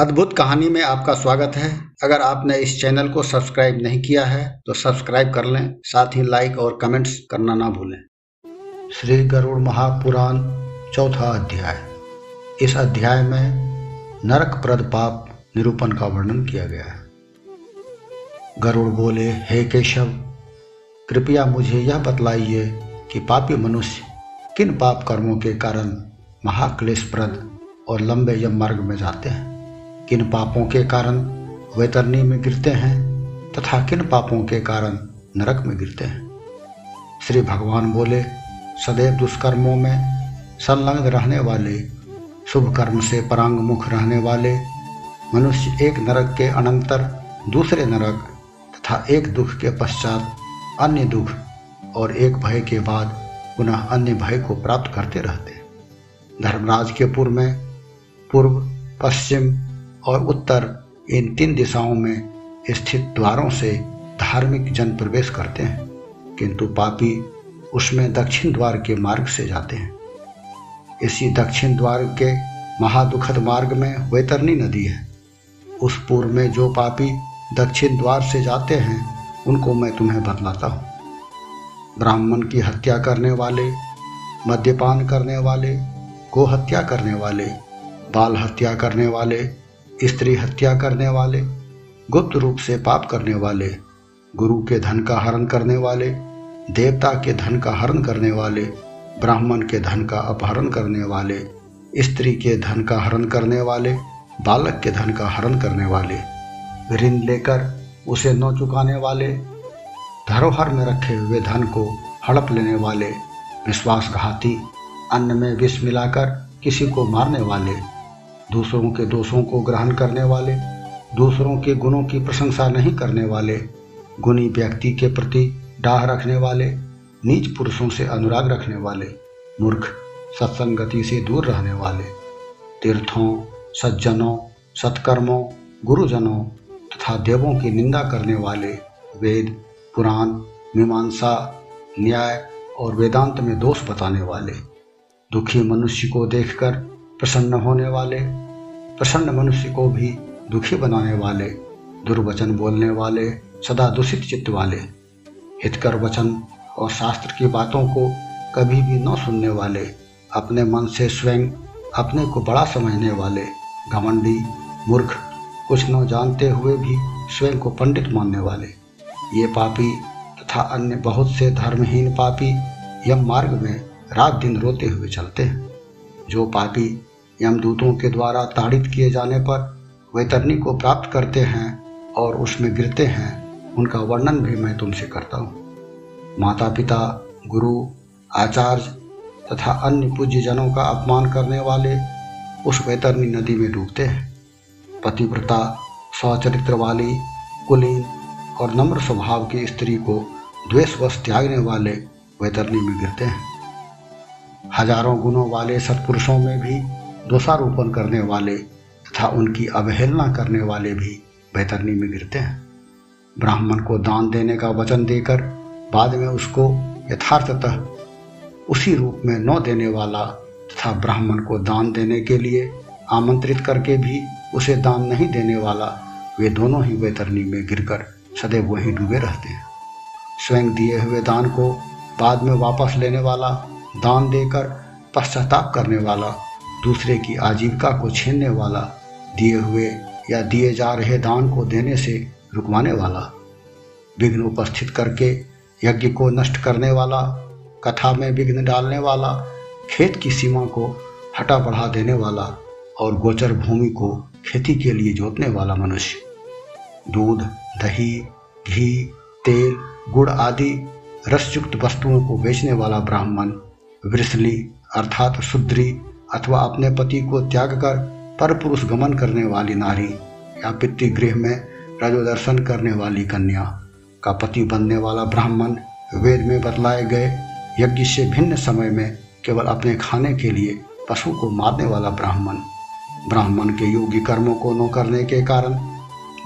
अद्भुत कहानी में आपका स्वागत है। अगर आपने इस चैनल को सब्सक्राइब नहीं किया है तो सब्सक्राइब कर लें, साथ ही लाइक और कमेंट्स करना ना भूलें। श्री गरुड़ महापुराण चौथा अध्याय। इस अध्याय में नरकप्रद पाप निरूपण का वर्णन किया गया है। गरुड़ बोले, हे केशव, कृपया मुझे यह बतलाइए कि पापी मनुष्य किन पाप कर्मों के कारण महाक्लेशप्रद और लंबे यम मार्ग में जाते हैं, किन पापों के कारण वैतरणी में गिरते हैं तथा किन पापों के कारण नरक में गिरते हैं। श्री भगवान बोले, सदैव दुष्कर्मों में संलग्न रहने वाले, शुभ कर्म से परांगमुख रहने वाले मनुष्य एक नरक के अनंतर दूसरे नरक तथा एक दुख के पश्चात अन्य दुख और एक भय के बाद पुनः अन्य भय को प्राप्त करते रहते हैं। धर्मराज के पूर्व में पूर्व, पश्चिम और उत्तर इन तीन दिशाओं में स्थित द्वारों से धार्मिक जन प्रवेश करते हैं, किंतु पापी उसमें दक्षिण द्वार के मार्ग से जाते हैं। इसी दक्षिण द्वार के महादुखद मार्ग में वैतरणी नदी है। उस पूर्व में जो पापी दक्षिण द्वार से जाते हैं उनको मैं तुम्हें बतलाता हूँ। ब्राह्मण की हत्या करने वाले, मद्यपान करने वाले, गोहत्या करने वाले, बाल हत्या करने वाले, स्त्री हत्या करने वाले, गुप्त रूप से पाप करने वाले, गुरु के धन का हरण करने वाले, देवता के धन का हरण करने वाले, ब्राह्मण के धन का अपहरण करने वाले, स्त्री के धन का हरण करने वाले, बालक के धन का हरण करने वाले, ऋण लेकर उसे न चुकाने वाले, धरोहर में रखे हुए धन को हड़प लेने वाले, विश्वासघाती, अन्न में विष मिलाकर किसी को मारने वाले, दूसरों के दोषों को ग्रहण करने वाले, दूसरों के गुणों की प्रशंसा नहीं करने वाले, गुणी व्यक्ति के प्रति डाह रखने वाले, नीच पुरुषों से अनुराग रखने वाले, मूर्ख, सत्संगति से दूर रहने वाले, तीर्थों, सज्जनों, सत्कर्मों, गुरुजनों तथा देवों की निंदा करने वाले, वेद, पुराण, मीमांसा, न्याय और वेदांत में दोष बताने वाले, दुखी मनुष्य को देखकर प्रसन्न होने वाले, प्रसन्न मनुष्य को भी दुखी बनाने वाले, दुर्वचन बोलने वाले, सदा दूषित चित्त वाले, हितकर वचन और शास्त्र की बातों को कभी भी न सुनने वाले, अपने मन से स्वयं अपने को बड़ा समझने वाले, घमंडी, मूर्ख, कुछ न जानते हुए भी स्वयं को पंडित मानने वाले, ये पापी तथा अन्य बहुत से धर्महीन पापी यम मार्ग में रात दिन रोते हुए चलते हैं। जो पापी यमदूतों के द्वारा ताड़ित किए जाने पर वैतरणी को प्राप्त करते हैं और उसमें गिरते हैं, उनका वर्णन भी मैं तुमसे करता हूँ। माता पिता, गुरु, आचार्य तथा अन्य पूज्यजनों का अपमान करने वाले उस वैतरणी नदी में डूबते हैं। पतिव्रता, सौचरित्र वाली, कुलीन और नम्र स्वभाव की स्त्री को द्वेषवश त्यागने वाले वैतरणी में गिरते हैं। हजारों गुणों वाले सत्पुरुषों में भी दोषारोपण करने वाले तथा उनकी अवहेलना करने वाले भी वैतरणी में गिरते हैं। ब्राह्मण को दान देने का वचन देकर बाद में उसको यथार्थतः उसी रूप में न देने वाला तथा ब्राह्मण को दान देने के लिए आमंत्रित करके भी उसे दान नहीं देने वाला, वे दोनों ही वैतरणी में गिरकर सदैव वहीं डूबे रहते हैं। स्वयं दिए हुए दान को बाद में वापस लेने वाला, दान देकर पश्चाताप करने वाला, दूसरे की आजीविका को छीनने वाला, दिए हुए या दिए जा रहे दान को देने से रुकवाने वाला, विघ्न उपस्थित करके यज्ञ को नष्ट करने वाला, कथा में विघ्न डालने वाला, खेत की सीमा को हटा बढ़ा देने वाला और गोचर भूमि को खेती के लिए जोतने वाला मनुष्य दूध, दही, घी, तेल, गुड़ आदि रसयुक्त वस्तुओं को बेचने वाला ब्राह्मण, वृषली अर्थात शूद्री अथवा अपने पति को त्याग कर परपुरुष गमन करने वाली नारी या पितृगृह में रजोदर्शन करने वाली कन्या का पति बनने वाला ब्राह्मण वेद में बतलाए गए यज्ञ से भिन्न समय में केवल अपने खाने के लिए पशु को मारने वाला ब्राह्मण, ब्राह्मण के योग्य कर्मों को न करने के कारण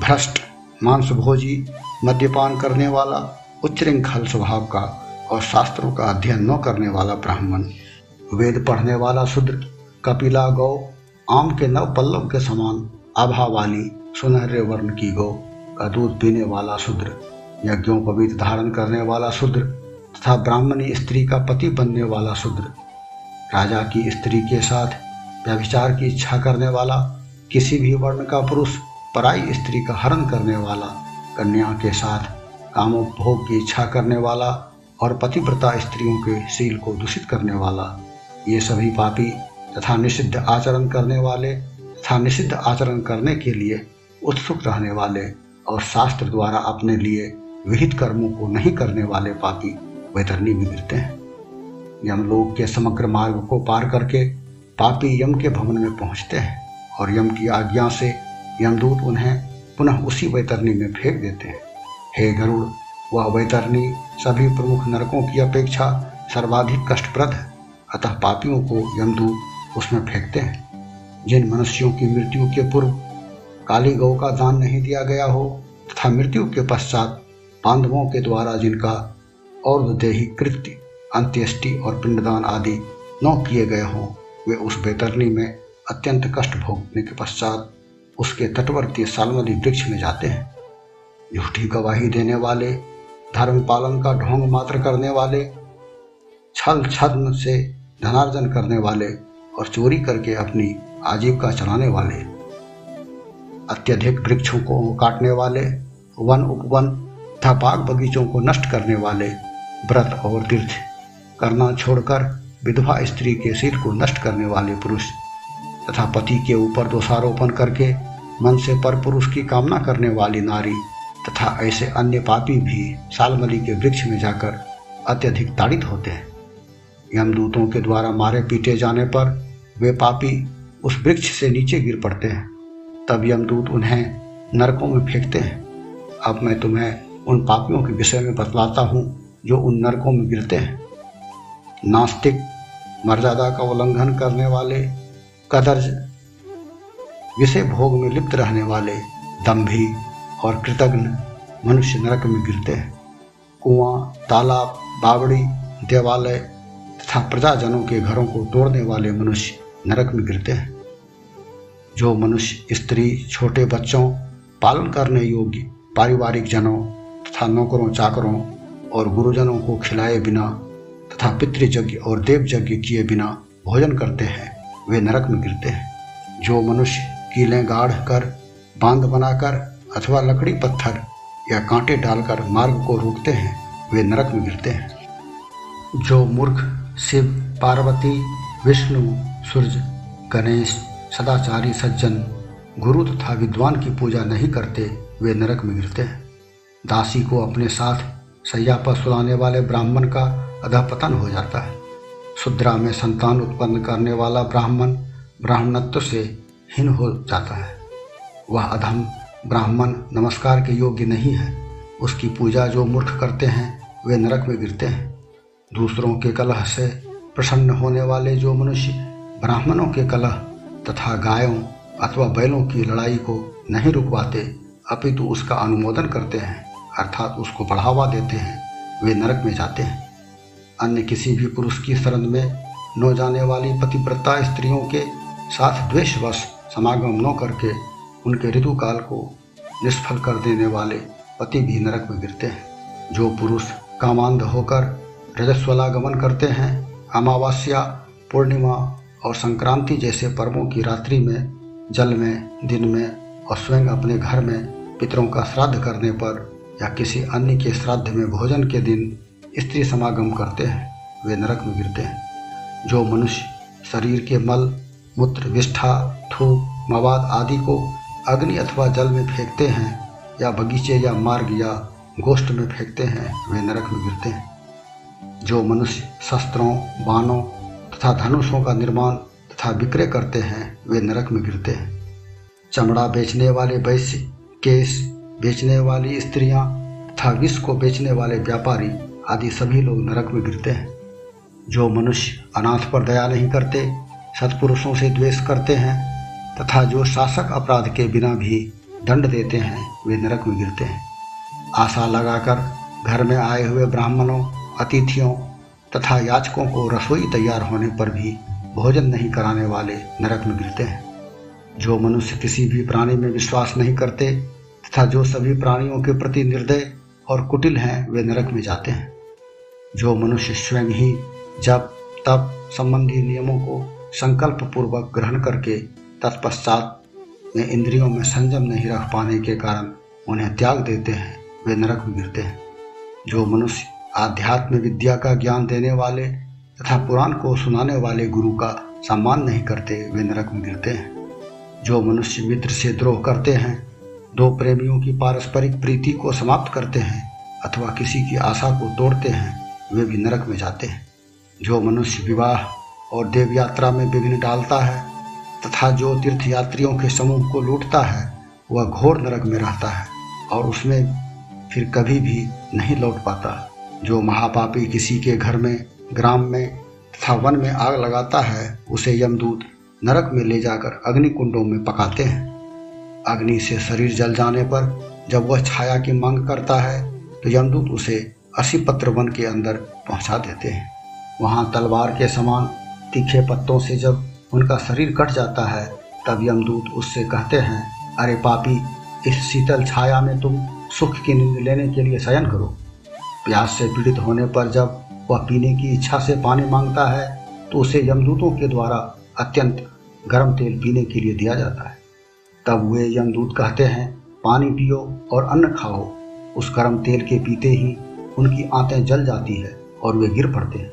भ्रष्ट, मांसभोजी, मद्यपान करने वाला, उच्चृंखल स्वभाव का और शास्त्रों का अध्ययन न करने वाला ब्राह्मण, वेद पढ़ने वाला शूद्र, कपिला गौ, आम के नव पल्लव के समान आभावानी सुनहरे वर्ण की गौ का दूध पीने वाला शूद्र, यज्ञोपवीत धारण करने वाला शूद्र तथा ब्राह्मणी स्त्री का पति बनने वाला शूद्र, राजा की स्त्री के साथ व्यभिचार की इच्छा करने वाला, किसी भी वर्ण का पुरुष पराई स्त्री का हरण करने वाला, कन्या के साथ कामोपभोग की इच्छा करने वाला और पतिव्रता स्त्रियों के शील को दूषित करने वाला, ये सभी पापी तथा निषिद्ध आचरण करने वाले तथा निषिद्ध आचरण करने के लिए उत्सुक रहने वाले और शास्त्र द्वारा अपने लिए विहित कर्मों को नहीं करने वाले पापी वैतरणी में गिरते हैं। यमलोक के समग्र मार्ग को पार करके पापी यम के भवन में पहुंचते हैं और यम की आज्ञा से यमदूत उन्हें पुनः उसी वैतरणी में फेंक देते हैं। हे गरुड़, वह वैतरणी सभी प्रमुख नरकों की अपेक्षा सर्वाधिक कष्टप्रद है, अतः पापियों को यमदूत उसमें फेंकते हैं। जिन मनुष्यों की मृत्यु के पूर्व काली गौ का दान नहीं दिया गया हो तथा मृत्यु के पश्चात बांधवों के द्वारा जिनका और देही कृत्य, अंत्येष्टि और पिंडदान आदि न किए गए हों, वे उस वैतरणी में अत्यंत कष्ट भोगने के पश्चात उसके तटवर्ती सालमली वृक्ष में जाते हैं। झूठी गवाही देने वाले, धर्म पालन का ढोंग मात्र करने वाले, छल छद्म से धनार्जन करने वाले और चोरी करके अपनी आजीविका चलाने वाले, अत्यधिक वृक्षों को काटने वाले, वन उपवन तथा बाग बगीचों को नष्ट करने वाले, व्रत और तीर्थ करना छोड़कर विधवा स्त्री के सिर को नष्ट करने वाले पुरुष तथा पति के ऊपर दोषारोपण करके मन से पर पुरुष की कामना करने वाली नारी तथा ऐसे अन्य पापी भी सालमली के वृक्ष में जाकर अत्यधिक ताड़ित होते हैं। यमदूतों के द्वारा मारे पीटे जाने पर वे पापी उस वृक्ष से नीचे गिर पड़ते हैं। तब यमदूत उन्हें नरकों में फेंकते हैं। अब मैं तुम्हें उन पापियों के विषय में बतलाता हूँ जो उन नरकों में गिरते हैं। नास्तिक, मर्यादा का उल्लंघन करने वाले, कदर्ज, विषय भोग में लिप्त रहने वाले, दंभी और कृतघ्न मनुष्य नरक में गिरते हैं। कुआं, तालाब, बावड़ी, देवालय तथा प्रजाजनों के घरों को तोड़ने वाले मनुष्य नरक में गिरते हैं। जो मनुष्य स्त्री, छोटे बच्चों, पालन करने योग्य पारिवारिक जनों तथा नौकरों चाकरों और गुरुजनों को खिलाए बिना तथा पितृयज्ञ और देवयज्ञ किए बिना भोजन करते हैं, वे नरक में गिरते हैं। जो मनुष्य कीलें गाढ़ कर, बांध बनाकर अथवा लकड़ी, पत्थर या कांटे डालकर मार्ग को रोकते हैं, वे नरक में गिरते हैं। जो मूर्ख शिव, पार्वती, विष्णु, सूर्य, गणेश, सदाचारी सज्जन, गुरु तथा विद्वान की पूजा नहीं करते, वे नरक में गिरते हैं। दासी को अपने साथ सैया पर सुलाने वाले ब्राह्मण का अधःपतन हो जाता है। शूद्रा में संतान उत्पन्न करने वाला ब्राह्मण ब्राह्मणत्व से हीन हो जाता है। वह अधम ब्राह्मण नमस्कार के योग्य नहीं है। उसकी पूजा जो मूर्ख करते हैं, वे नरक में गिरते हैं। दूसरों के कलह से प्रसन्न होने वाले जो मनुष्य ब्राह्मणों के कलह तथा गायों अथवा बैलों की लड़ाई को नहीं रुकवाते अपितु उसका अनुमोदन करते हैं, अर्थात उसको बढ़ावा देते हैं, वे नरक में जाते हैं। अन्य किसी भी पुरुष की शरण में न जाने वाली पतिव्रता स्त्रियों के साथ द्वेषवश समागम न करके उनके ऋतुकाल को निष्फल कर देने वाले पति भी नरक में गिरते हैं। जो पुरुष कामांध होकर रजस्वलागमन करते हैं, अमावस्या, पूर्णिमा और संक्रांति जैसे पर्वों की रात्रि में, जल में, दिन में और स्वयं अपने घर में पितरों का श्राद्ध करने पर या किसी अन्य के श्राद्ध में भोजन के दिन स्त्री समागम करते हैं, वे नरक में गिरते हैं। जो मनुष्य शरीर के मल, मूत्र, विष्ठा, थूक, मवाद आदि को अग्नि अथवा जल में फेंकते हैं या बगीचे या मार्ग या गोष्ठ में फेंकते हैं, वे नरक में गिरते हैं। जो मनुष्य शस्त्रों, बाणों तथा धनुषों का निर्माण तथा विक्रय करते हैं, वे नरक में गिरते हैं। चमड़ा बेचने वाले वैश्य, केश बेचने वाली स्त्रियां तथा विष को बेचने वाले व्यापारी आदि सभी लोग नरक में गिरते हैं। जो मनुष्य अनाथ पर दया नहीं करते, सत्पुरुषों से द्वेष करते हैं तथा जो शासक अपराध के बिना भी दंड देते हैं, वे नरक में गिरते हैं। आशा लगाकर घर में आए हुए ब्राह्मणों, अतिथियों तथा याचकों को रसोई तैयार होने पर भी भोजन नहीं कराने वाले नरक में गिरते हैं। जो मनुष्य किसी भी प्राणी में विश्वास नहीं करते तथा जो सभी प्राणियों के प्रति निर्दय और कुटिल हैं वे नरक में जाते हैं। जो मनुष्य स्वयं ही जब तब संबंधी नियमों को संकल्प पूर्वक ग्रहण करके तत्पश्चात में इंद्रियों में संयम नहीं रख पाने के कारण उन्हें त्याग देते हैं वे नरक में गिरते हैं। जो मनुष्य आध्यात्म विद्या का ज्ञान देने वाले तथा पुराण को सुनाने वाले गुरु का सम्मान नहीं करते वे नरक में गिरते हैं। जो मनुष्य मित्र से द्रोह करते हैं, दो प्रेमियों की पारस्परिक प्रीति को समाप्त करते हैं अथवा किसी की आशा को तोड़ते हैं वे भी नरक में जाते हैं। जो मनुष्य विवाह और देव यात्रा में विघ्न डालता है तथा जो तीर्थ यात्रियों के समूह को लूटता है वह घोर नरक में रहता है और उसमें फिर कभी भी नहीं लौट पाता। जो महापापी किसी के घर में, ग्राम में तथा वन में आग लगाता है उसे यमदूत नरक में ले जाकर अग्निकुंडों में पकाते हैं। अग्नि से शरीर जल जाने पर जब वह छाया की मांग करता है तो यमदूत उसे असीपत्र वन के अंदर पहुंचा देते हैं। वहाँ तलवार के समान तीखे पत्तों से जब उनका शरीर कट जाता है तब यमदूत उससे कहते हैं, अरे पापी, इस शीतल छाया में तुम सुख की नींद लेने के लिए शयन करो। प्यास से पीड़ित होने पर जब वह पीने की इच्छा से पानी मांगता है तो उसे यमदूतों के द्वारा अत्यंत गर्म तेल पीने के लिए दिया जाता है। तब वे यमदूत कहते हैं, पानी पियो और अन्न खाओ। उस गर्म तेल के पीते ही उनकी आंतें जल जाती है और वे गिर पड़ते हैं।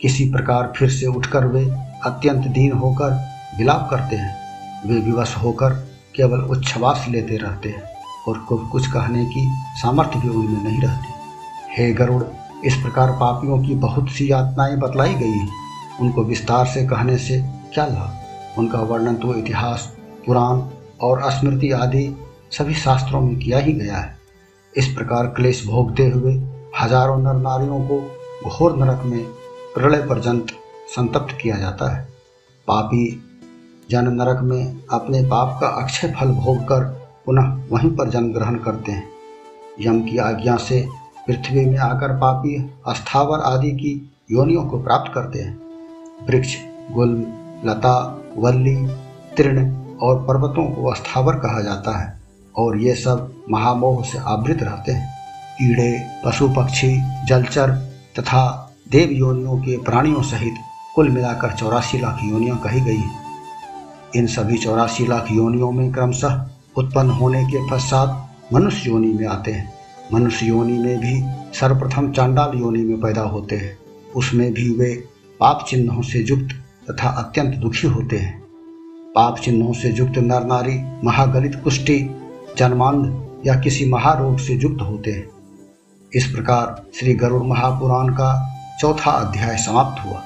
किसी प्रकार फिर से उठकर वे अत्यंत दीन होकर विलाप करते हैं। वे विवश होकर केवल उच्छ्वास लेते रहते हैं और कुछ कहने की सामर्थ्य भी उनमें नहीं रहती। हे गरुड़, इस प्रकार पापियों की बहुत सी यातनाएं बतलाई गई हैं, उनको विस्तार से कहने से क्या लाभ। उनका वर्णन तो इतिहास, पुराण और स्मृति आदि सभी शास्त्रों में किया ही गया है। इस प्रकार क्लेश भोगते हुए हजारों नर नारियों को घोर नरक में प्रलय पर्यंत संतप्त किया जाता है। पापी जन नरक में अपने पाप का अक्षय फल भोगकर पुनः वहीं पर जन्म ग्रहण करते हैं। यम की आज्ञा से पृथ्वी में आकर पापी अस्थावर आदि की योनियों को प्राप्त करते हैं। वृक्ष, गुल्म, लता, वल्ली, तृण और पर्वतों को अस्थावर कहा जाता है और ये सब महामोह से आवृत रहते हैं। कीड़े, पशु पक्षी, जलचर तथा देव योनियों के प्राणियों सहित कुल मिलाकर 84 लाख योनियां कही गई हैं। इन सभी 84 लाख योनियों में क्रमशः उत्पन्न होने के पश्चात मनुष्य योनि में आते हैं। मनुष्य योनि में भी सर्वप्रथम चांडाल योनि में पैदा होते हैं। उसमें भी वे पाप चिन्हों से युक्त तथा अत्यंत दुखी होते हैं। पाप चिन्हों से युक्त नर नारी महागलित, कुष्ठी, जन्मांध या किसी महारोग से युक्त होते हैं। इस प्रकार श्री गरुड़ महापुराण का 4वां अध्याय समाप्त हुआ।